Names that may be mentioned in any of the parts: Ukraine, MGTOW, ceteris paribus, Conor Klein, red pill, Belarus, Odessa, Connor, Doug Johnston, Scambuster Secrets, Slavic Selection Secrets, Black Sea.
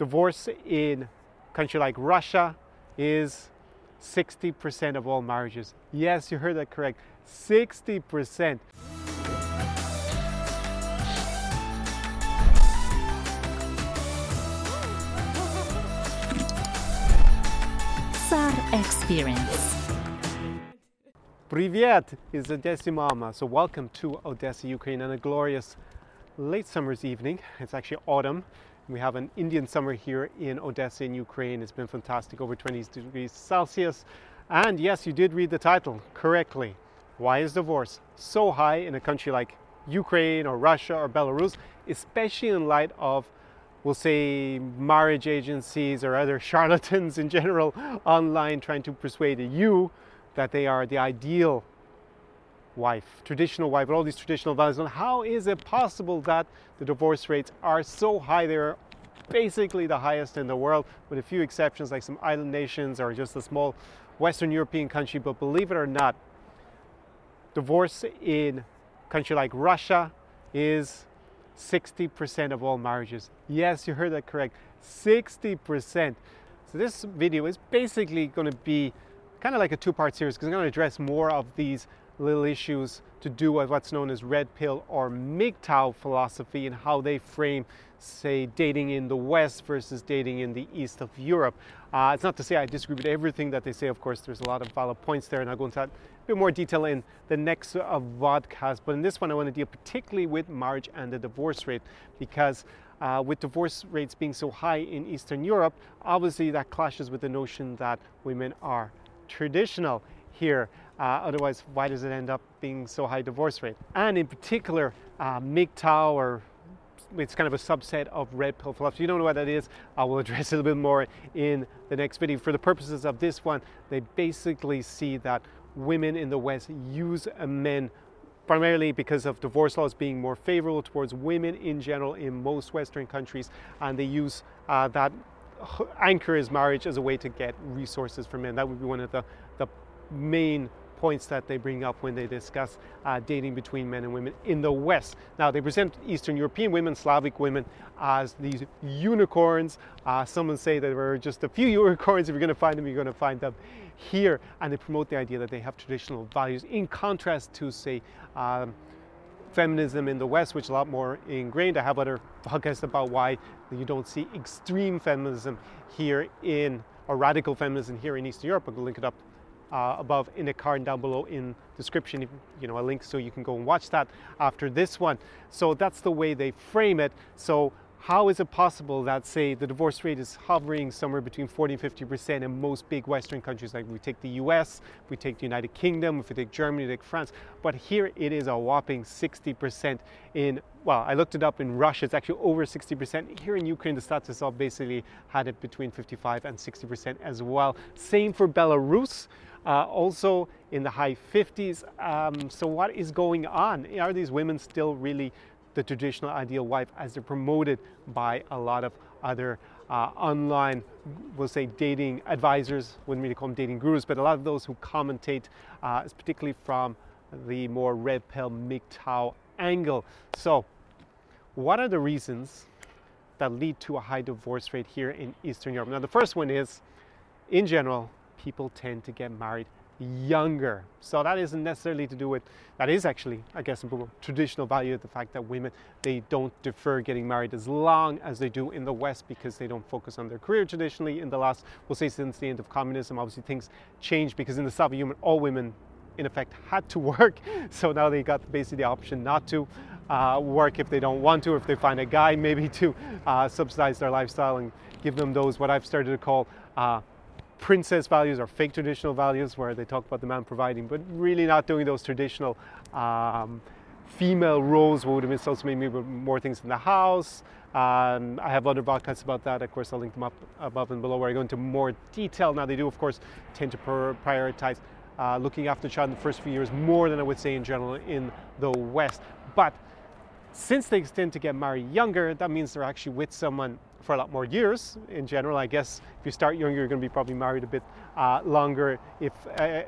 Divorce in a country like Russia is 60% of all marriages. Yes, you heard that correct, 60%. SAR Experience. Привет is Odessa Mama. So welcome to Odessa, Ukraine on a glorious late summer's evening. It's actually autumn. We have an Indian summer here in Odessa in Ukraine. It's been fantastic, over 20 degrees Celsius. And yes, you did read the title correctly. Why is divorce so high in a country like Ukraine or Russia or Belarus, especially in light of, we'll say, marriage agencies or other charlatans in general online trying to persuade you that they are the ideal wife, traditional wife, all these traditional values. And how is it possible that the divorce rates are so high? They're basically the highest in the world, with a few exceptions like some island nations or just a small Western European country. But believe it or not, divorce in a country like Russia is 60% of all marriages. Yes, you heard that correct, 60%. So this video is basically going to be kind of like a two-part series, because I'm going to address more of these little issues to do with what's known as red pill or MGTOW philosophy and how they frame, say, dating in the West versus dating in the East of Europe. It's not to say I disagree with everything that they say. Of course, there's a lot of valid points there, and I'll go into that a bit more detail in the next vodcast. But in this one, I want to deal particularly with marriage and the divorce rate, because with divorce rates being so high in Eastern Europe, obviously that clashes with the notion that women are traditional here. Otherwise, why does it end up being so high divorce rate? And in particular, MGTOW, or it's kind of a subset of red pill philosophy. You don't know what that is. I will address it a little bit more in the next video. For the purposes of this one, they basically see that women in the West use men primarily because of divorce laws being more favorable towards women in general in most Western countries, and they use that anchor is marriage as a way to get resources for men. That would be one of the main points that they bring up when they discuss dating between men and women in the West. Now, they present Eastern European women, Slavic women, as these unicorns. Some would say there were just a few unicorns. If you're going to find them, you're going to find them here. And they promote the idea that they have traditional values, in contrast to, say, feminism in the West, which is a lot more ingrained. I have other podcasts about why you don't see extreme feminism here in, or radical feminism here in Eastern Europe. I'm going to link it up above in the card and down below in description, you know, a link so you can go and watch that after this one. So that's the way they frame it. So how is it possible that, say, the divorce rate is hovering somewhere between 40 and 50% in most big Western countries? Like, we take the US, we take the United Kingdom, if we take Germany, we take France, but here it is a whopping 60% in, well, I looked it up, in Russia, it's actually over 60%. Here in Ukraine, the stats I saw basically had it between 55 and 60% as well. Same for Belarus, also in the high 50s. So what is going on? Are these women still really the traditional ideal wife, as they're promoted by a lot of other online, we'll say, dating advisors? Wouldn't really call them dating gurus, but a lot of those who commentate, particularly from the more red pill MGTOW angle. So what are the reasons that lead to a high divorce rate here in Eastern Europe? Now, the first one is, in general, people tend to get married younger. So that isn't necessarily to do with, that is actually, I guess, a traditional value of the fact that women, they don't defer getting married as long as they do in the West, because they don't focus on their career traditionally. In the last, we'll say, since the end of communism, obviously things changed, because in the Soviet Union, all women in effect had to work. So now they got basically the option not to work if they don't want to, or if they find a guy maybe to subsidize their lifestyle and give them those, what I've started to call princess values, or fake traditional values, where they talk about the man providing, but really not doing those traditional female roles, what would have been supposed to be more things in the house. I have other podcasts about that. Of course, I'll link them up above and below, where I go into more detail. Now, they do, of course, tend to prioritize looking after the child in the first few years more than I would say in general in the West. But since they tend to get married younger, that means they're actually with someone for a lot more years in general. I guess if you start younger, you're going to be probably married a bit longer, if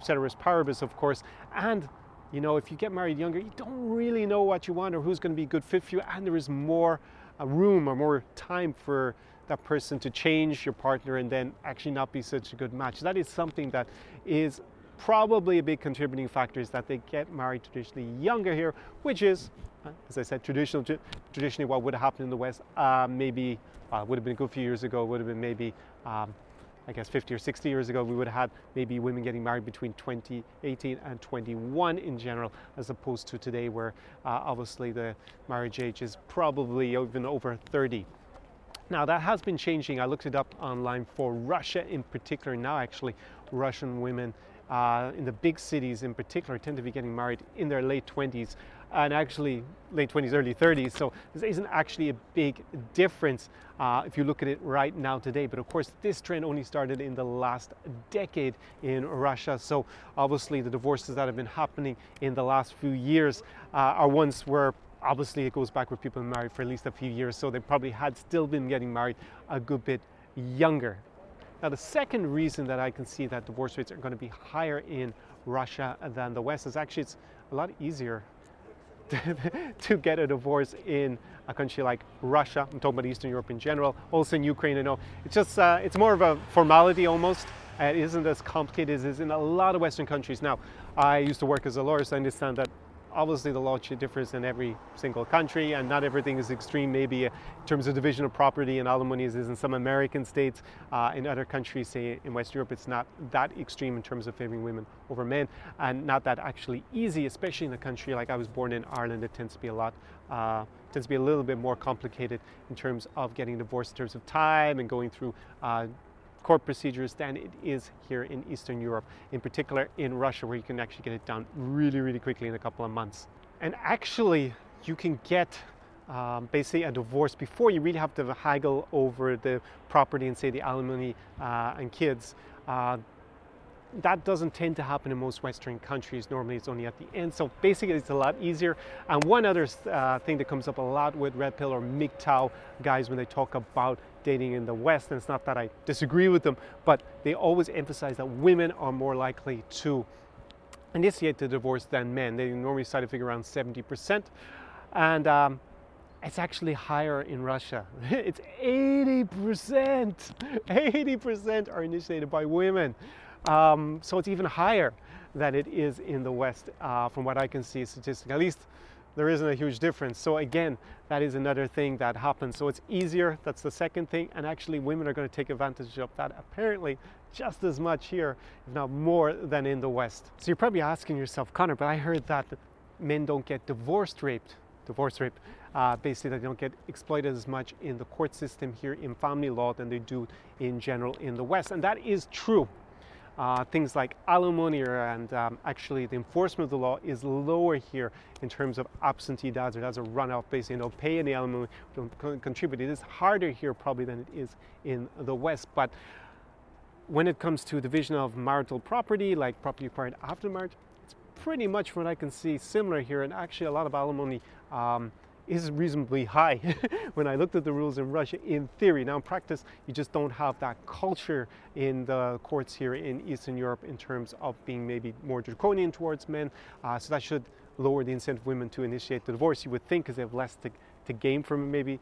ceteris paribus, of course. And, you know, if you get married younger, you don't really know what you want or who's going to be a good fit for you, and there is more room or more time for that person to change your partner and then actually not be such a good match. That is something that is probably a big contributing factor, is that they get married traditionally younger here, which is, as I said, traditionally what would have happened in the West, maybe would have been a good few years ago, would have been maybe, I guess 50 or 60 years ago, we would have had maybe women getting married between 20, 18 and 21 in general, as opposed to today where obviously the marriage age is probably even over 30. Now that has been changing. I looked it up online for Russia in particular. Now actually Russian women in the big cities in particular tend to be getting married in their late 20s and actually late 20s, early 30s. So this isn't actually a big difference if you look at it right now today. But of course, this trend only started in the last decade in Russia. So obviously the divorces that have been happening in the last few years are ones where obviously it goes back where people married for at least a few years. So they probably had still been getting married a good bit younger. Now, the second reason that I can see that divorce rates are going to be higher in Russia than the West is actually it's a lot easier to get a divorce in a country like Russia. I'm talking about Eastern Europe in general, also in Ukraine. I know it's just it's more of a formality almost. It isn't as complicated as it is in a lot of Western countries. Now, I used to work as a lawyer, so I understand that obviously the law differs in every single country and not everything is extreme, maybe in terms of division of property and alimony as is in some American states. In other countries, say in West Europe, it's not that extreme in terms of favoring women over men and not that actually easy, especially in a country like I was born in Ireland. It tends to be a little bit more complicated in terms of getting divorced, in terms of time and going through court procedures than it is here in Eastern Europe, in particular in Russia, where you can actually get it done really, really quickly in a couple of months. And actually, you can get basically a divorce before you really have to haggle over the property and say the alimony and kids. That doesn't tend to happen in most Western countries. Normally it's only at the end. So basically it's a lot easier. And one other thing that comes up a lot with red pill or MGTOW guys when they talk about dating in the West, and it's not that I disagree with them, but they always emphasize that women are more likely to initiate the divorce than men. They normally cite a figure around 70%. And it's actually higher in Russia. It's 80%. 80% are initiated by women. So it's even higher than it is in the West, from what I can see statistically. At least there isn't a huge difference. So again, that is another thing that happens. So it's easier. That's the second thing. And actually, women are going to take advantage of that apparently just as much here, if not more, than in the West. So you're probably asking yourself, Connor, but I heard that men don't get divorce rape, basically that they don't get exploited as much in the court system here in family law than they do in general in the West. And that is true. Things like alimony and actually the enforcement of the law is lower here in terms of absentee dads or dads who run off basically don't pay any alimony, don't contribute. It is harder here probably than it is in the West. But when it comes to division of marital property, like property acquired after marriage, it's pretty much what I can see similar here, and actually a lot of alimony is reasonably high when I looked at the rules in Russia in theory. Now in practice, you just don't have that culture in the courts here in Eastern Europe in terms of being maybe more draconian towards men. So that should lower the incentive of women to initiate the divorce, you would think, because they have less to gain from it maybe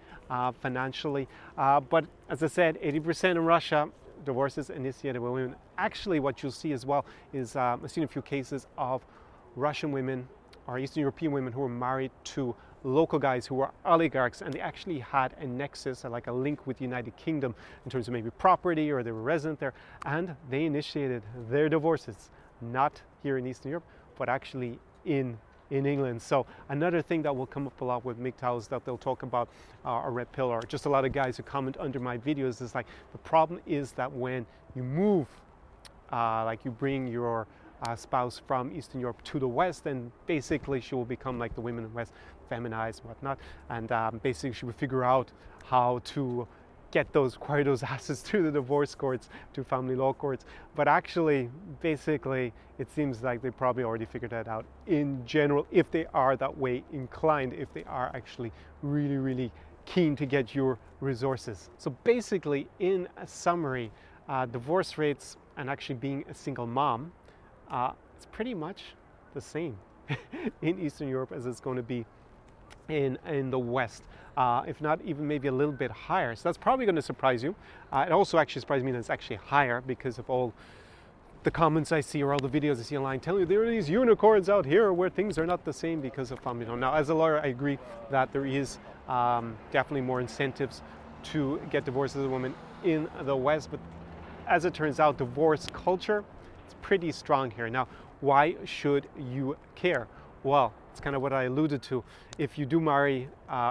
financially. But as I said, 80% in Russia, divorces initiated by women. Actually, what you'll see as well is I've seen a few cases of Russian women or Eastern European women who were married to local guys who were oligarchs, and they actually had a nexus, like a link with the United Kingdom in terms of maybe property or they were resident there, and they initiated their divorces, not here in Eastern Europe, but actually in England. So another thing that will come up a lot with MGTOWs that they'll talk about, or red pill, or just a lot of guys who comment under my videos is like, the problem is that when you move, like you bring your spouse from Eastern Europe to the West, and basically she will become like the women in the West, feminized and whatnot, and basically she will figure out how to get those, acquire those assets through the divorce courts, through family law courts. But actually, basically, it seems like they probably already figured that out in general, if they are that way inclined, if they are actually really, really keen to get your resources. So basically, in a summary, divorce rates and actually being a single mom, it's pretty much the same in Eastern Europe as it's going to be in the West. if not even maybe a little bit higher. So that's probably going to surprise you. It also actually surprised me that it's actually higher because of all the comments I see or all the videos I see online telling you there are these unicorns out here where things are not the same because of MGTOW. Now, as a lawyer, I agree that there is definitely more incentives to get divorced as a woman in the West, but as it turns out, divorce culture is pretty strong here. Now, why should you care? Well, it's kind of what I alluded to. If you do marry,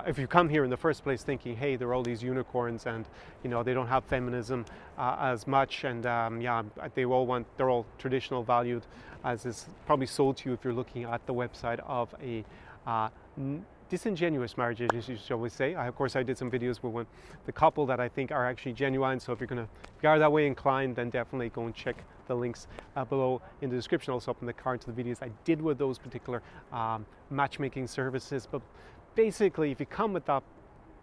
if you come here in the first place thinking, hey, there are all these unicorns and, you know, they don't have feminism as much and, yeah, they're all traditional valued, as is probably sold to you if you're looking at the website of a disingenuous marriage agency, shall we say. Of course, I did some videos with the couple that I think are actually genuine, so if you are that way inclined, then definitely go and check the links below in the description, also up in the card to the videos I did with those particular matchmaking services. But basically, if you come with that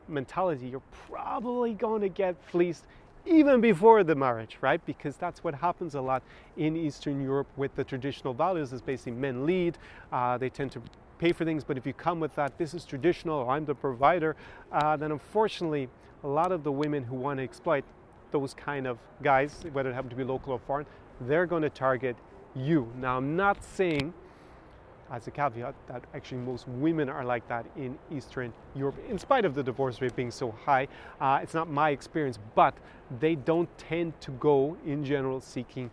mentality, you're probably going to get fleeced even before the marriage, right? Because that's what happens a lot in Eastern Europe with the traditional values, is basically men lead, they tend to pay for things. But if you come with that, this is traditional, I'm the provider, then unfortunately a lot of the women who want to exploit those kind of guys, whether it happen to be local or foreign, they're going to target you. Now, I'm not saying, as a caveat, that actually most women are like that in Eastern Europe, in spite of the divorce rate being so high. It's not my experience, but they don't tend to go, in general, seeking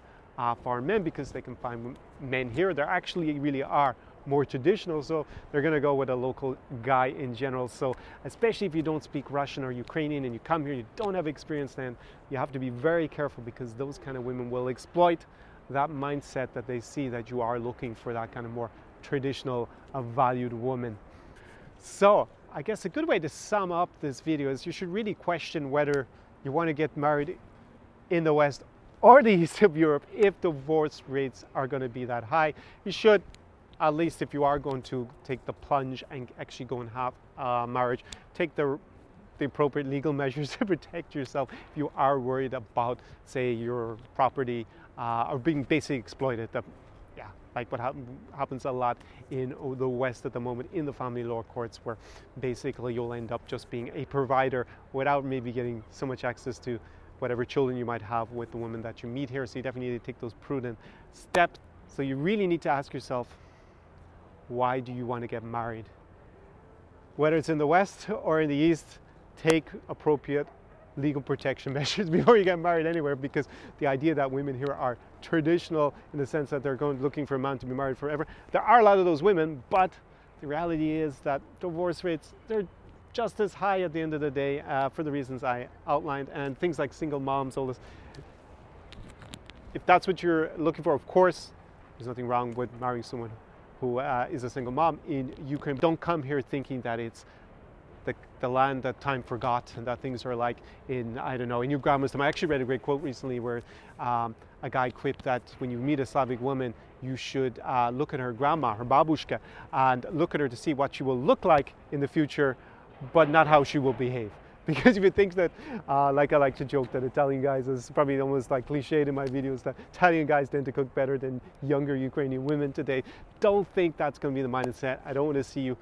foreign men because they can find men here. There actually really are more traditional, so they're going to go with a local guy in general. So especially if you don't speak Russian or Ukrainian and you come here, you don't have experience, then you have to be very careful because those kind of women will exploit that mindset that they see that you are looking for that kind of more traditional valued woman. So I guess a good way to sum up this video is you should really question whether you want to get married in the West or the East of Europe if divorce rates are going to be that high. You should, at least if you are going to take the plunge and actually go and have a marriage, take the appropriate legal measures to protect yourself if you are worried about, say, your property or being basically exploited. Like what happens a lot in the West at the moment in the family law courts, where basically you'll end up just being a provider without maybe getting so much access to whatever children you might have with the woman that you meet here. So you definitely need to take those prudent steps. So you really need to ask yourself, why do you want to get married? Whether it's in the West or in the East, take appropriate legal protection measures before you get married anywhere, because the idea that women here are traditional in the sense that they're looking for a man to be married forever. There are a lot of those women, but the reality is that divorce rates, they're just as high at the end of the day for the reasons I outlined, and things like single moms, all this. If that's what you're looking for, of course, there's nothing wrong with marrying someone who is a single mom in Ukraine. Don't come here thinking that it's the land that time forgot and that things are like in, I don't know, in your grandma's time. I actually read a great quote recently where a guy quipped that when you meet a Slavic woman, you should look at her grandma, her babushka, and look at her to see what she will look like in the future, but not how she will behave. Because if you think that, like I like to joke that Italian guys, is probably almost like cliched in my videos, that Italian guys tend to cook better than younger Ukrainian women today. Don't think that's going to be the mindset. I don't want to see you,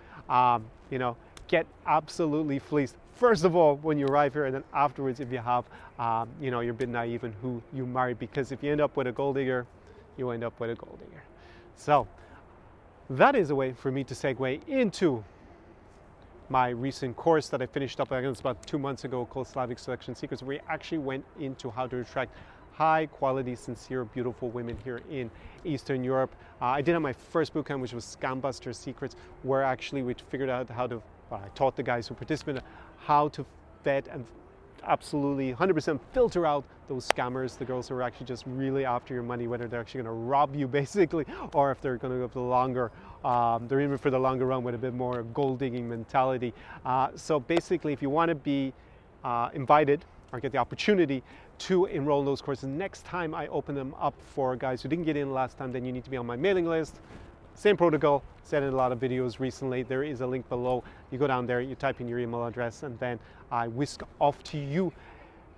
get absolutely fleeced. First of all, when you arrive here, and then afterwards, if you have, you're a bit naive in who you marry, because if you end up with a gold digger, you end up with a gold digger. So that is a way for me to segue into my recent course that I finished up, I guess, about 2 months ago, called Slavic Selection Secrets, where we actually went into how to attract high quality, sincere, beautiful women here in Eastern Europe. I did have my first bootcamp, which was Scambuster Secrets, where actually we figured out I taught the guys who participated how to vet and absolutely 100% filter out those scammers, the girls who are actually just really after your money, whether they're actually going to rob you basically, or if they're going to go for the longer, they're in for the longer run with a bit more gold digging mentality. So basically, if you want to be invited or get the opportunity to enroll in those courses, next time I open them up for guys who didn't get in last time, then you need to be on my mailing list. Same protocol, said in a lot of videos recently. There is a link below. You go down there, you type in your email address, and then I whisk off to you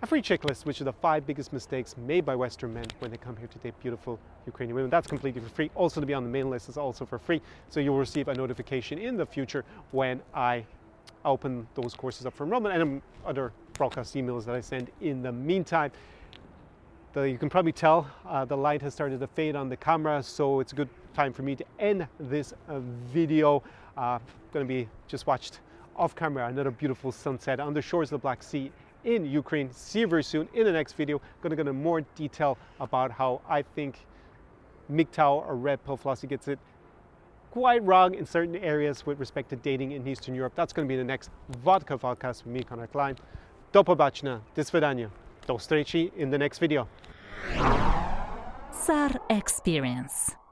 a free checklist, which are the 5 biggest mistakes made by Western men when they come here to date beautiful Ukrainian women. That's completely for free. Also, to be on the mailing list is also for free. So you'll receive a notification in the future when I I'll open those courses up for enrollment and other broadcast emails that I send in the meantime. You can probably tell the light has started to fade on the camera, so it's a good time for me to end this video. Gonna be just watched off camera another beautiful sunset on the shores of the Black Sea in Ukraine. See you very soon in the next video. Gonna go into more detail about how I think MGTOW or red pill philosophy gets it quite wrong in certain areas with respect to dating in Eastern Europe. That's going to be the next Vodka Podcast with me, Conor Klein. Do побачення, до свидання, до встречи in the next video. SAR Experience.